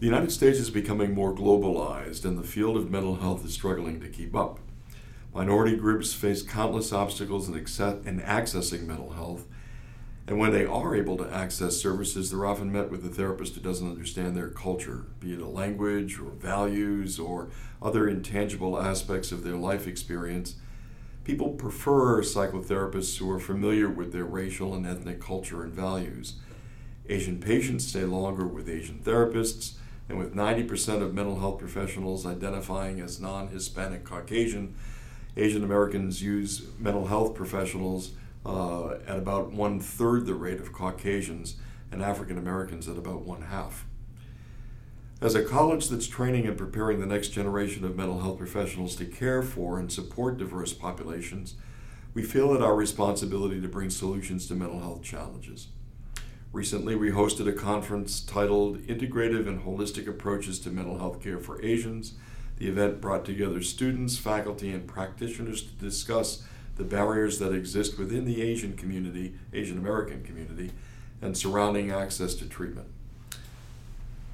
The United States is becoming more globalized, and the field of mental health is struggling to keep up. Minority groups face countless obstacles in accessing mental health, and when they are able to access services, they're often met with a therapist who doesn't understand their culture, be it a language or values or other intangible aspects of their life experience. People prefer psychotherapists who are familiar with their racial and ethnic culture and values. Asian patients stay longer with Asian therapists, and with 90% of mental health professionals identifying as non-Hispanic Caucasian, Asian Americans use mental health professionals at about 1/3 the rate of Caucasians, and African Americans at about 1/2. As a college that's training and preparing the next generation of mental health professionals to care for and support diverse populations, we feel it our responsibility to bring solutions to mental health challenges. Recently, we hosted a conference titled Integrative and Holistic Approaches to Mental Health Care for Asians. The event brought together students, faculty, and practitioners to discuss the barriers that exist within the Asian community, Asian American community, and surrounding access to treatment.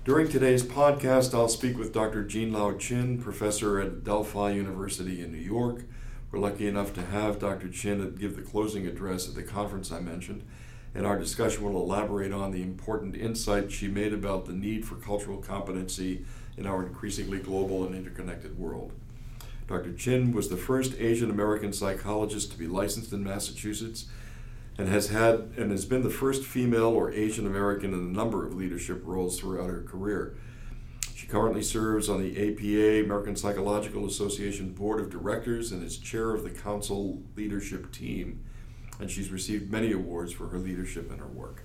During today's podcast, I'll speak with Dr. Jean Lau Chin, professor at Delphi University in New York. We're lucky enough to have Dr. Chin give the closing address at the conference I mentioned, and our discussion will elaborate on the important insight she made about the need for cultural competency in our increasingly global and interconnected world. Dr. Chin was the first Asian American psychologist to be licensed in Massachusetts, and has been the first female or Asian American in a number of leadership roles throughout her career. She currently serves on the APA, American Psychological Association Board of Directors, and is chair of the Council Leadership Team, and she's received many awards for her leadership and her work.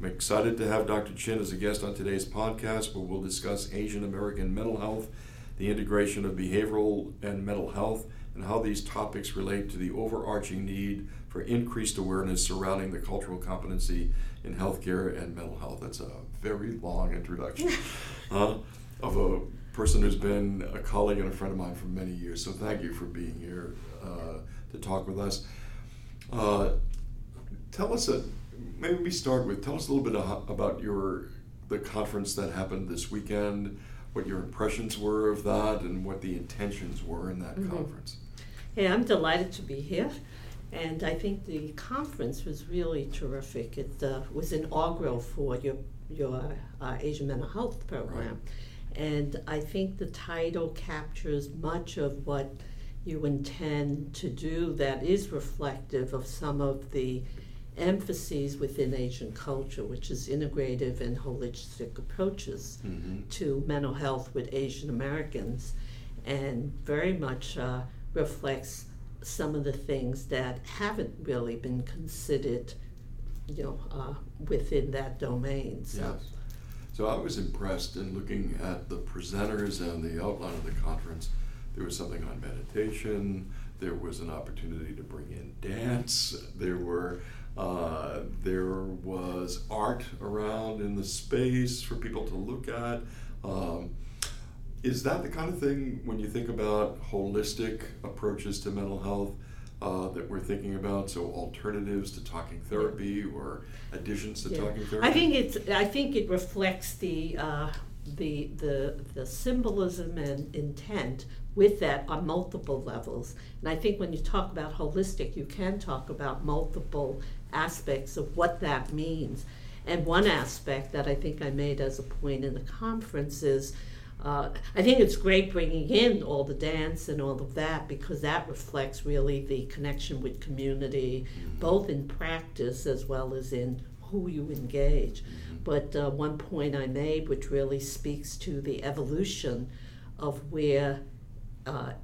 I'm excited to have Dr. Chin as a guest on today's podcast, where we'll discuss Asian American mental health, the integration of behavioral and mental health, and how these topics relate to the overarching need for increased awareness surrounding the cultural competency in healthcare and mental health. That's a very long introduction of a person who's been a colleague and a friend of mine for many years. So thank you for being here to talk with us. Tell us a little bit about the conference that happened this weekend, what your impressions were of that, and what the intentions were in that conference. Hey, I'm delighted to be here, and I think the conference was really terrific. It was inaugural for your Asian mental health program, right. And I think the title captures much of what you intend to do that is reflective of some of the emphases within Asian culture, which is integrative and holistic approaches to mental health with Asian Americans, and very much reflects some of the things that haven't really been considered, within that domain. So. Yes. So I was impressed in looking at the presenters and the outline of the conference. There was something on meditation. There was an opportunity to bring in dance. There was art around in the space for people to look at. Is that the kind of thing, when you think about holistic approaches to mental health, that we're thinking about, so alternatives to talking therapy or additions to talking therapy? I think it reflects the symbolism and intent with that on multiple levels. And I think when you talk about holistic, you can talk about multiple aspects of what that means. And one aspect that I think I made as a point in the conference is, I think it's great bringing in all the dance and all of that, because that reflects really the connection with community, both in practice as well as in who you engage. But one point I made, which really speaks to the evolution of where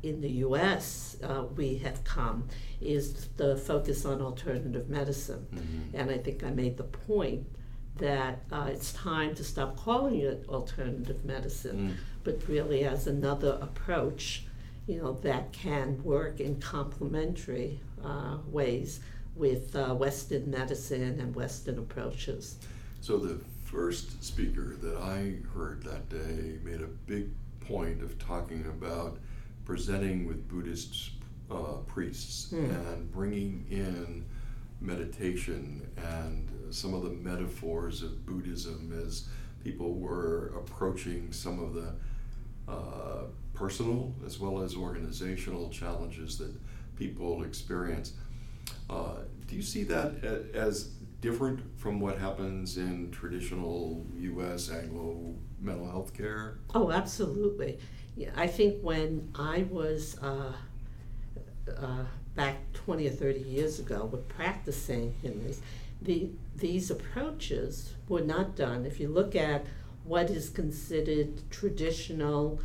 in the U.S. we have come, is the focus on alternative medicine. And I think I made the point that it's time to stop calling it alternative medicine, but really as another approach, that can work in complementary ways with Western medicine and Western approaches. So the first speaker that I heard that day made a big point of talking about presenting with Buddhist priests and bringing in meditation and some of the metaphors of Buddhism as people were approaching some of the personal as well as organizational challenges that people experience. Do you see that as different from what happens in traditional U.S. Anglo mental health care? Oh, absolutely. Yeah, I think when I was back 20 or 30 years ago with practicing in this, these approaches were not done. If you look at what is considered traditional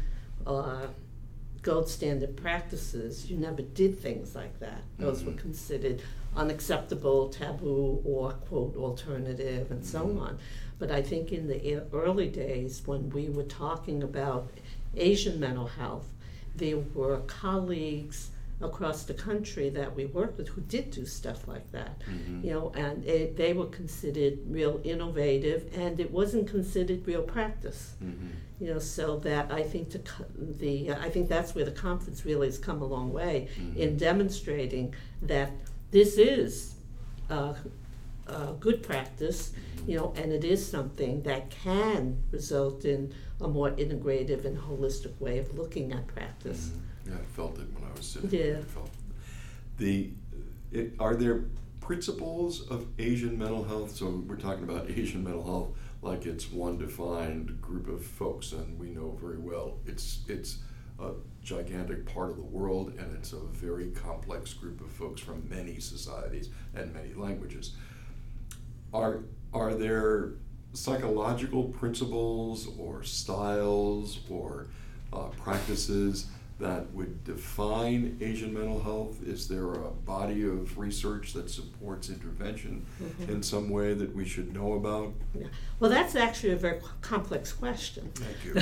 gold standard practices, you never did things like that. Those were considered unacceptable, taboo, or quote alternative, and so on. But I think in the early days when we were talking about Asian mental health, there were colleagues across the country that we worked with who did do stuff like that, you know, and they were considered real innovative, and it wasn't considered real practice, you know. So that I think I think that's where the conference really has come a long way in demonstrating that this is good practice, you know, and it is something that can result in a more integrative and holistic way of looking at practice. Yeah, I felt it when I was sitting there. I felt are there principles of Asian mental health? So we're talking about Asian mental health like it's one defined group of folks, and we know very well it's a gigantic part of the world, and it's a very complex group of folks from many societies and many languages. Are there psychological principles or styles or practices that would define Asian mental health? Is there a body of research that supports intervention in some way that we should know about? Yeah. Well, that's actually a very complex question. Thank you.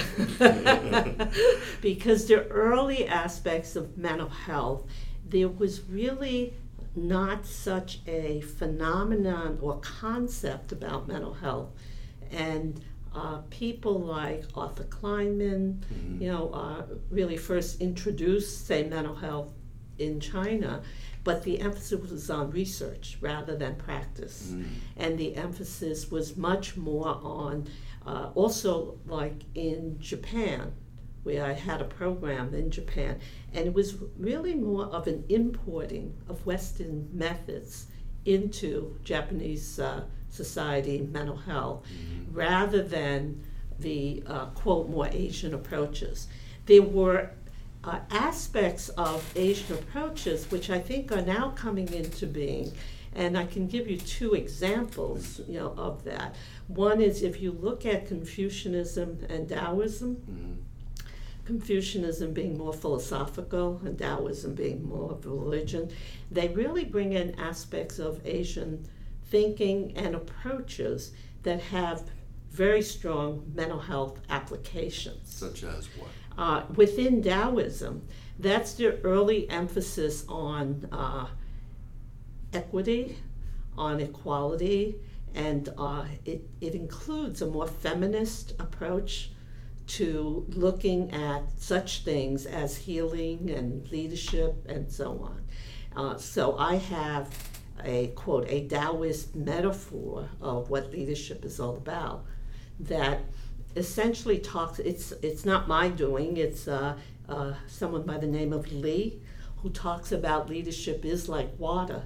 Because the early aspects of mental health, there was really not such a phenomenon or concept about mental health. And people like Arthur Kleinman, you know, really first introduced, say, mental health in China, but the emphasis was on research rather than practice. And the emphasis was much more on, also like in Japan, where I had a program in Japan, and it was really more of an importing of Western methods into Japanese society, mental health, rather than the, quote, more Asian approaches. There were aspects of Asian approaches which I think are now coming into being, and I can give you two examples, you know, of that. One is if you look at Confucianism and Daoism, Confucianism being more philosophical and Taoism being more of a religion, they really bring in aspects of Asian thinking and approaches that have very strong mental health applications. Such as what? Within Taoism, that's their early emphasis on equity, on equality, and it includes a more feminist approach to looking at such things as healing and leadership and so on. So I have a, quote, a Taoist metaphor of what leadership is all about that essentially talks, it's not my doing, it's someone by the name of Li who talks about leadership is like water,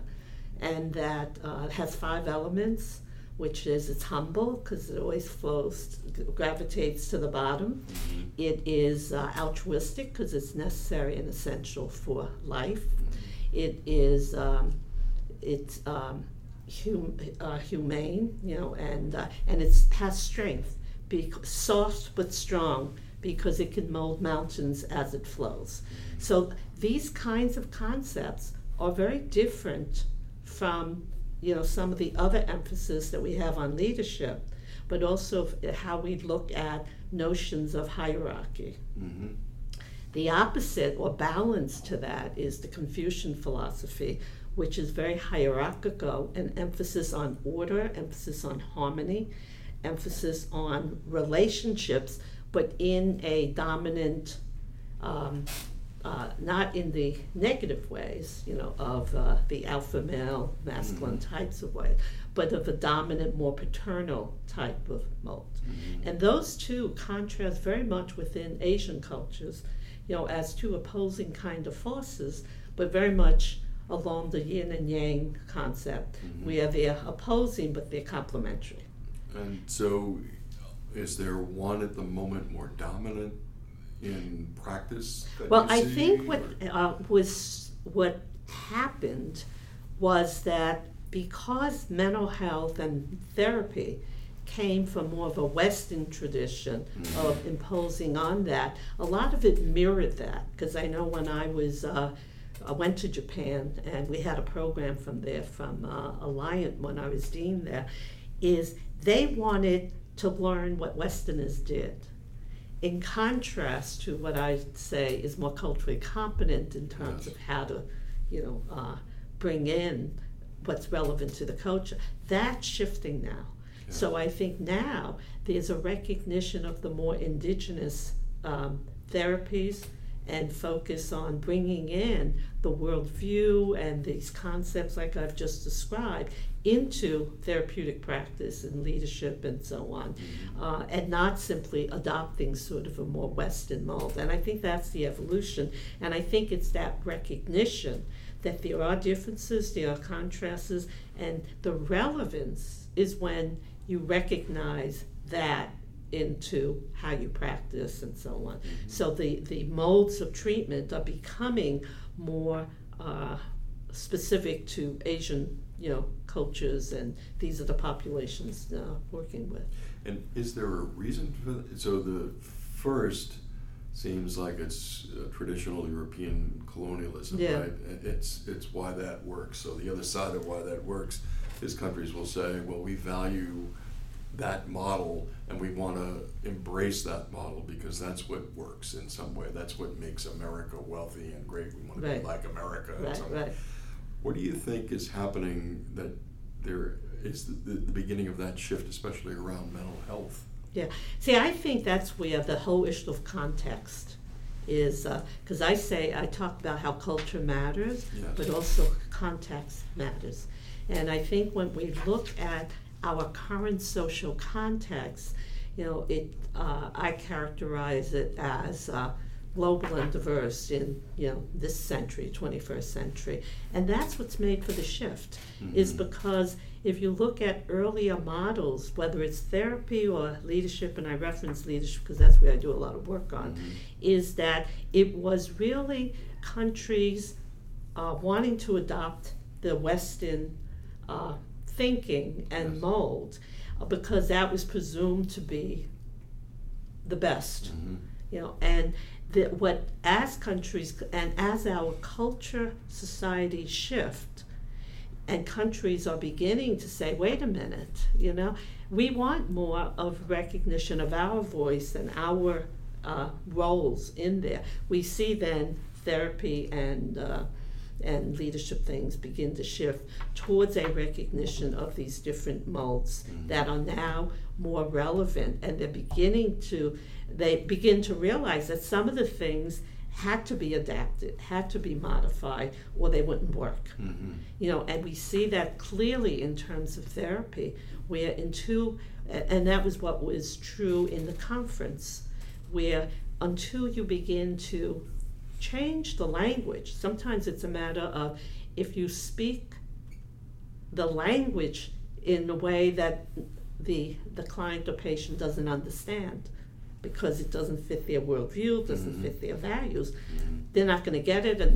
and that has five elements, which is it's humble because it always flows, gravitates to the bottom. It is altruistic because it's necessary and essential for life. It is humane, you know, and it has strength, soft but strong, because it can mold mountains as it flows. So these kinds of concepts are very different from, you know, some of the other emphasis that we have on leadership, but also how we look at notions of hierarchy. The opposite or balance to that is the Confucian philosophy, which is very hierarchical, an emphasis on order, emphasis on harmony, emphasis on relationships, but in a dominant not in the negative ways, you know, of the alpha male, masculine mm-hmm. types of ways, but of a dominant, more paternal type of mold. Mm-hmm. And those two contrast very much within Asian cultures, you know, as two opposing kind of forces, but very much along the yin and yang concept, mm-hmm. where they're opposing, but they're complementary. And so is there one at the moment more dominant in practice? Well, I think what happened was that because mental health and therapy came from more of a Western tradition mm-hmm. of imposing on that, a lot of it mirrored that. Because I know when I went to Japan and we had a program from there from Alliant when I was dean there, is they wanted to learn what Westerners did, in contrast to what I say is more culturally competent in terms of how to, you know, bring in what's relevant to the culture. That's shifting now. Yeah. So I think now there's a recognition of the more indigenous therapies and focus on bringing in the worldview and these concepts like I've just described into therapeutic practice and leadership and so on, and not simply adopting sort of a more Western mold. And I think that's the evolution. And I think it's that recognition that there are differences, there are contrasts, and the relevance is when you recognize that into how you practice and so on. Mm-hmm. So the molds of treatment are becoming more specific to Asian, you know, cultures, and these are the populations now working with. And is there a reason for that? So the first seems like it's traditional European colonialism, yeah. right? It's why that works. So the other side of why that works is countries will say, well, we value that model and we want to embrace that model because that's what works in some way. That's what makes America wealthy and great. We want to be like America. Right, right. What do you think is happening that there is the beginning of that shift, especially around mental health? Yeah, see, I think that's where the whole issue of context is, because I talk about how culture matters, yes. but also context matters. And I think when we look at our current social context, you know, I characterize it as global and diverse in, you know, this century, 21st century. And that's what's made for the shift, mm-hmm. is because if you look at earlier models, whether it's therapy or leadership, and I reference leadership because that's where I do a lot of work on, mm-hmm. is that it was really countries wanting to adopt the Western thinking and yes. mold because that was presumed to be the best, mm-hmm. you know, and what as countries and as our culture, society shift, and countries are beginning to say, wait a minute, you know, we want more of recognition of our voice and our roles in there. We see then therapy and leadership things begin to shift towards a recognition of these different molds mm-hmm. that are now more relevant, and they're begin to realize that some of the things had to be adapted, had to be modified, or they wouldn't work. Mm-hmm. You know, and we see that clearly in terms of therapy, where and that was what was true in the conference, where until you begin to change the language. Sometimes it's a matter of if you speak the language in a way that the client or patient doesn't understand because it doesn't fit their worldview, doesn't mm-hmm. fit their values, mm-hmm. they're not going to get it, and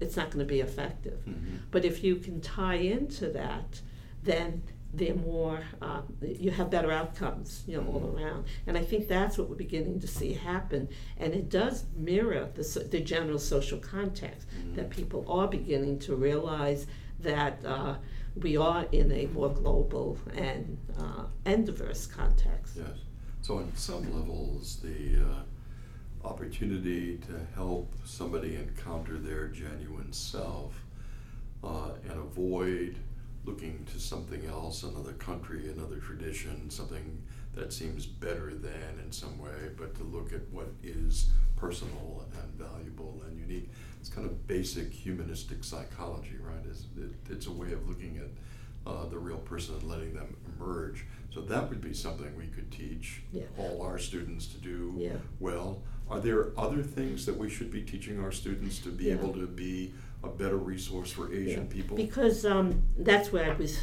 it's not going to be effective. Mm-hmm. But if you can tie into that, then they're more, you have better outcomes, you know, mm-hmm. all around. And I think that's what we're beginning to see happen. And it does mirror the general social context, mm-hmm. that people are beginning to realize that we are in a more global and diverse context. Yes. So on some levels, the opportunity to help somebody encounter their genuine self and avoid looking to something else, another country, another tradition, something that seems better than in some way, but to look at what is personal and valuable and unique. It's kind of basic humanistic psychology, right? It's a way of looking at the real person and letting them emerge. So that would be something we could teach all our students to do well. Are there other things that we should be teaching our students to be able to be a better resource for Asian people? Because that's where I was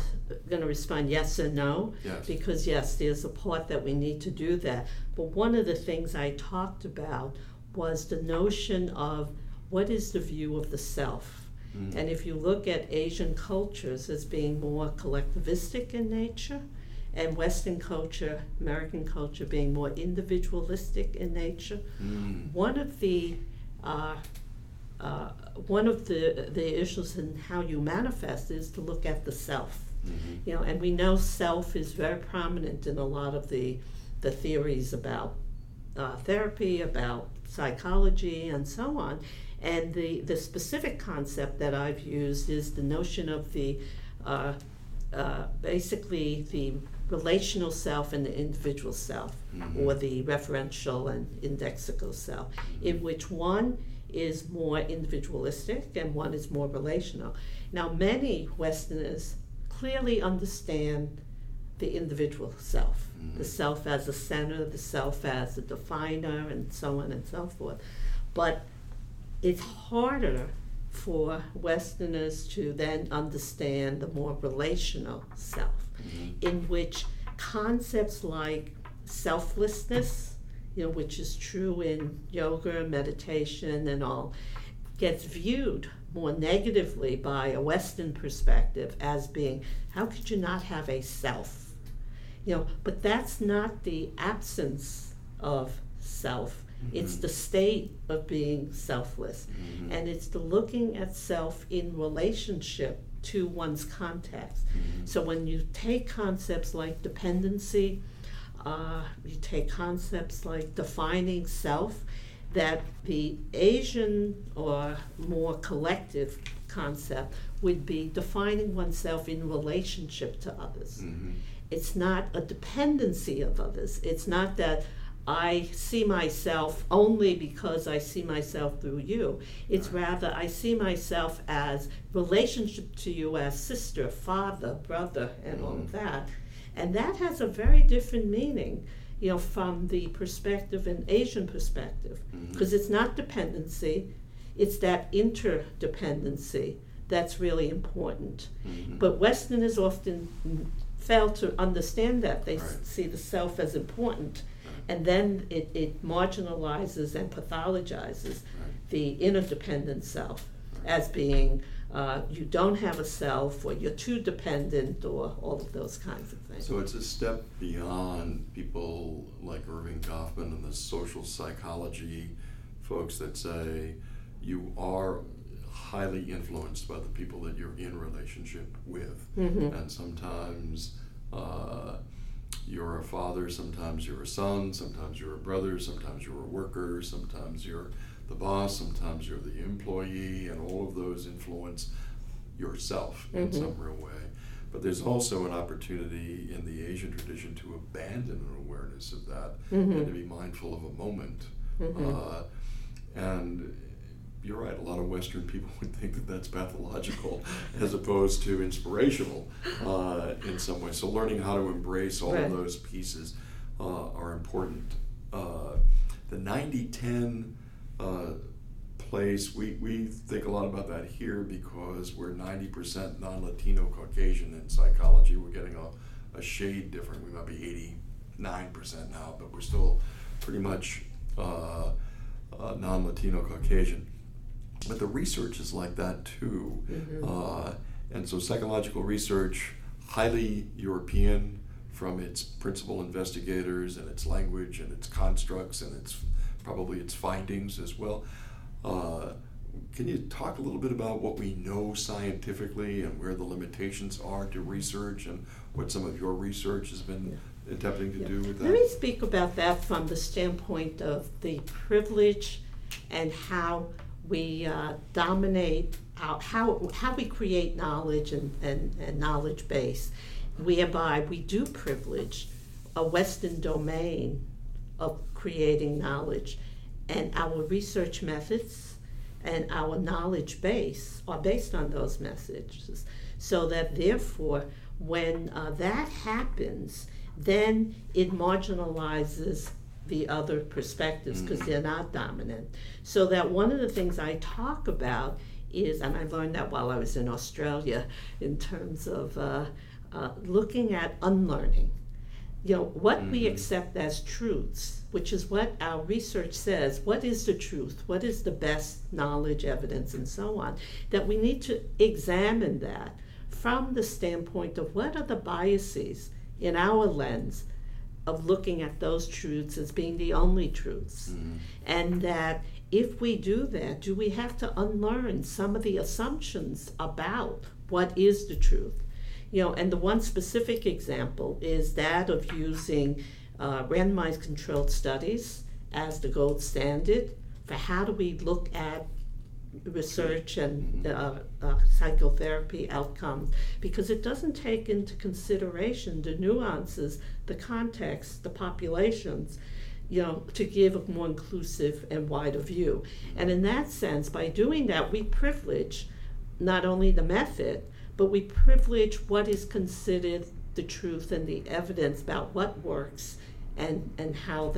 going to respond yes and no. Yes. Because yes, there's a part that we need to do that. But one of the things I talked about was the notion of what is the view of the self. Mm. And if you look at Asian cultures as being more collectivistic in nature, and Western culture, American culture, being more individualistic in nature, one of the issues in how you manifest is to look at the self. Mm-hmm. You know, and we know self is very prominent in a lot of the theories about therapy, about psychology, and so on. And the specific concept that I've used is the notion of the basically the relational self and the individual self, mm-hmm. or the referential and indexical self, mm-hmm. in which one is more individualistic and one is more relational. Now, many Westerners clearly understand the individual self, mm-hmm. the self as a center, the self as a definer, and so on and so forth. But it's harder for Westerners to then understand the more relational self, mm-hmm. in which concepts like selflessness, you know, which is true in yoga, meditation, and all, gets viewed more negatively by a Western perspective as being, how could you not have a self? You know, but that's not the absence of self. Mm-hmm. It's the state of being selfless. Mm-hmm. And it's the looking at self in relationship to one's context. Mm-hmm. So when you take concepts like dependency, you take concepts like defining self, that the Asian or more collective concept would be defining oneself in relationship to others. Mm-hmm. It's not a dependency of others. It's not that I see myself only because I see myself through you. It's rather I see myself as relationship to you as sister, father, brother, and all of that. And that has a very different meaning, you know, from the perspective, an Asian perspective, because it's not dependency, it's that interdependency that's really important. Mm-hmm. But Westerners often fail to understand that. They see the self as important. And then it marginalizes and pathologizes the interdependent self as being you don't have a self, or you're too dependent, or all of those kinds of things. So it's a step beyond people like Irving Goffman and the social psychology folks that say you are highly influenced by the people that you're in relationship with. Mm-hmm. And sometimes you're a father, sometimes you're a son, sometimes you're a brother, sometimes you're a worker, sometimes you're the boss, sometimes you're the employee, and all of those influence yourself mm-hmm. in some real way. But there's also an opportunity in the Asian tradition to abandon an awareness of that mm-hmm. and to be mindful of a moment. Mm-hmm. And you're right, a lot of Western people would think that that's pathological as opposed to inspirational in some way. So learning how to embrace all of those pieces are important. The 90-10 place, we think a lot about that here because we're 90% non-Latino Caucasian in psychology. We're getting a shade different. We might be 89% now, but we're still pretty much non-Latino Caucasian. But the research is like that too. Mm-hmm. And so psychological research, highly European from its principal investigators and its language and its constructs and its probably its findings as well. Can you talk a little bit about what we know scientifically and where the limitations are to research and what some of your research has been attempting to do with that? Let me speak about that from the standpoint of the privilege and how we dominate how we create knowledge and knowledge base, whereby we do privilege a Western domain of creating knowledge. And our research methods and our knowledge base are based on those messages. So that therefore, when that happens, then it marginalizes the other perspectives because they're not dominant. So that one of the things I talk about is, and I learned that while I was in Australia, in terms of looking at unlearning. You know, what we accept as truths, which is what our research says, what is the truth, what is the best knowledge, evidence, and so on, that we need to examine that from the standpoint of what are the biases in our lens of looking at those truths as being the only truths. And that if we do that, do we have to unlearn some of the assumptions about what is the truth? You know, and the one specific example is that of using randomized controlled studies as the gold standard for how do we look at research and psychotherapy outcomes, because it doesn't take into consideration the nuances, the context, the populations, you know, to give a more inclusive and wider view. And in that sense, by doing that, we privilege not only the method, but we privilege what is considered the truth and the evidence about what works and how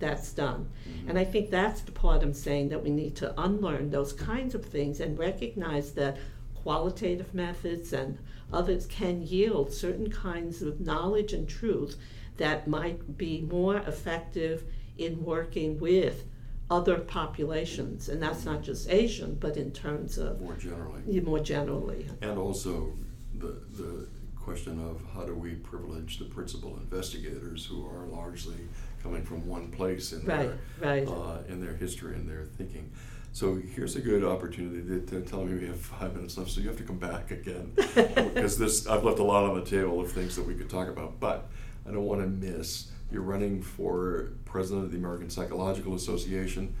that's done. And I think that's the part I'm saying, that we need to unlearn those kinds of things and recognize that qualitative methods and others can yield certain kinds of knowledge and truth that might be more effective in working with other populations, and that's not just Asian, but in terms of more generally. And also the question of how do we privilege the principal investigators who are largely coming from one place in in their history and their thinking. So here's a good opportunity to tell me we have 5 minutes left, so you have to come back again because I've left a lot on the table of things that we could talk about, but I don't want to miss. You're running for president of the American Psychological Association.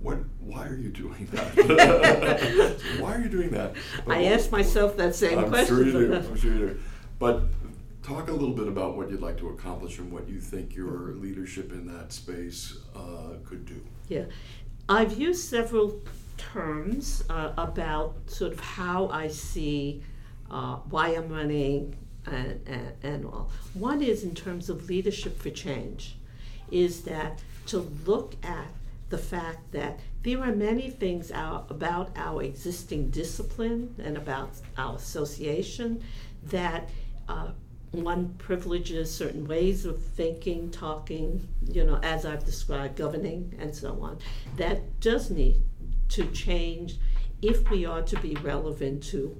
Why are you doing that? Why are you doing that? But I asked myself that same question. I'm sure you do. But talk a little bit about what you'd like to accomplish and what you think your leadership in that space could do. Yeah. I've used several terms about sort of how I see why I'm running and all. One is in terms of leadership for change, is that to look at the fact that there are many things about our existing discipline and about our association that one privileges certain ways of thinking, talking, you know, as I've described, governing and so on, that does need to change if we are to be relevant to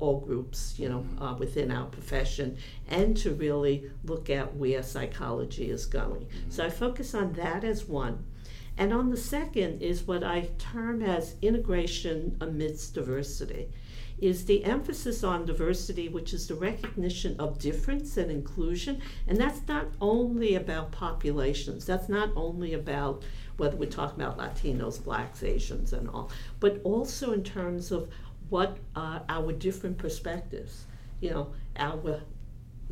all groups, you know, within our profession, and to really look at where psychology is going. So I focus on that as one. And on the second is what I term as integration amidst diversity, is the emphasis on diversity, which is the recognition of difference and inclusion. And that's not only about populations, that's not only about whether we're talking about Latinos, Blacks, Asians, and all, but also in terms of what are our different perspectives, you know, our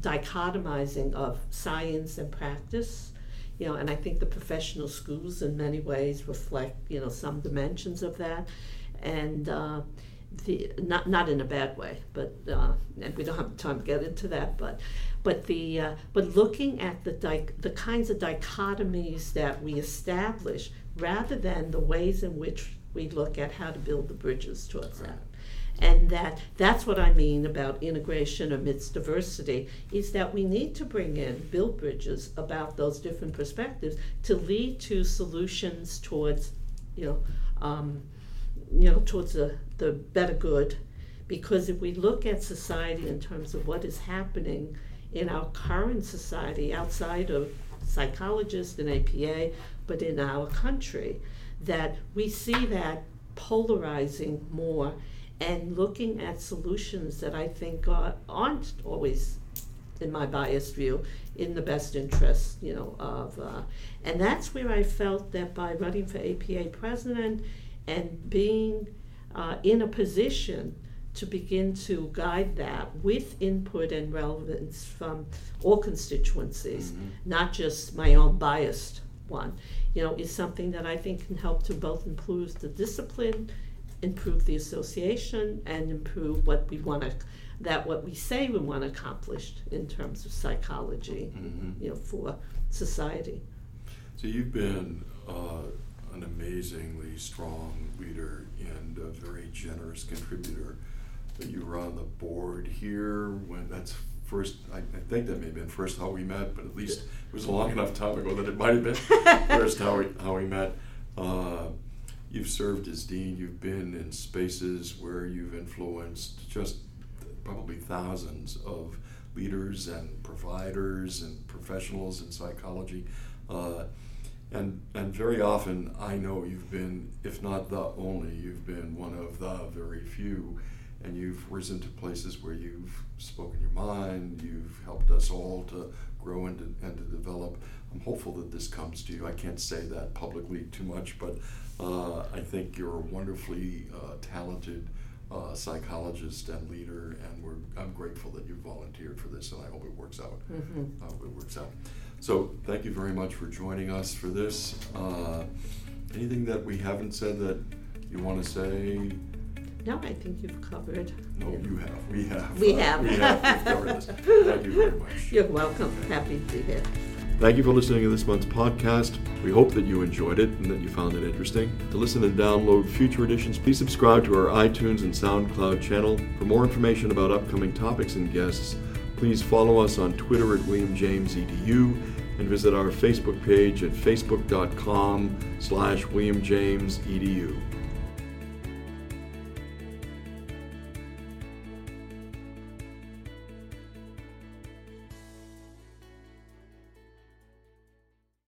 dichotomizing of science and practice, you know, and I think the professional schools in many ways reflect, you know, some dimensions of that, and not in a bad way, but and we don't have time to get into that, but looking at the kinds of dichotomies that we establish rather than the ways in which we look at how to build the bridges towards that. And that's what I mean about integration amidst diversity, is that we need to bring in, build bridges about those different perspectives to lead to solutions towards, towards the better good. Because if we look at society in terms of what is happening in our current society outside of psychologists and APA, but in our country, that we see that polarizing more, and looking at solutions that I think aren't always, in my biased view, in the best interest, you know, of, and that's where I felt that by running for APA president and being in a position to begin to guide that with input and relevance from all constituencies, mm-hmm. not just my own biased one, is something that I think can help to both improve the discipline, improve the association, and improve what we say we want accomplished in terms of psychology, mm-hmm. For society. So you've been an amazingly strong leader and a very generous contributor. You were on the board here when I think that may have been first how we met, but at least it was a long enough time ago that it might have been first how we met. You've served as dean. You've been in spaces where you've influenced just probably thousands of leaders and providers and professionals in psychology. And very often, I know you've been, if not the only, you've been one of the very few, and you've risen to places where you've spoken your mind, you've helped us all to grow and to develop. I'm hopeful that this comes to you. I can't say that publicly too much, but I think you're a wonderfully talented psychologist and leader, and I'm grateful that you volunteered for this, and I hope it works out. Mm-hmm. I hope it works out. So thank you very much for joining us for this. Anything that we haven't said that you want to say? No, I think you've covered. No, you have. We have covered this. Thank you very much. You're welcome. Happy to be here. Thank you for listening to this month's podcast. We hope that you enjoyed it and that you found it interesting. To listen and download future editions, please subscribe to our iTunes and SoundCloud channel. For more information about upcoming topics and guests, please follow us on Twitter at WilliamJamesEDU and visit our Facebook page at facebook.com/WilliamJamesEDU.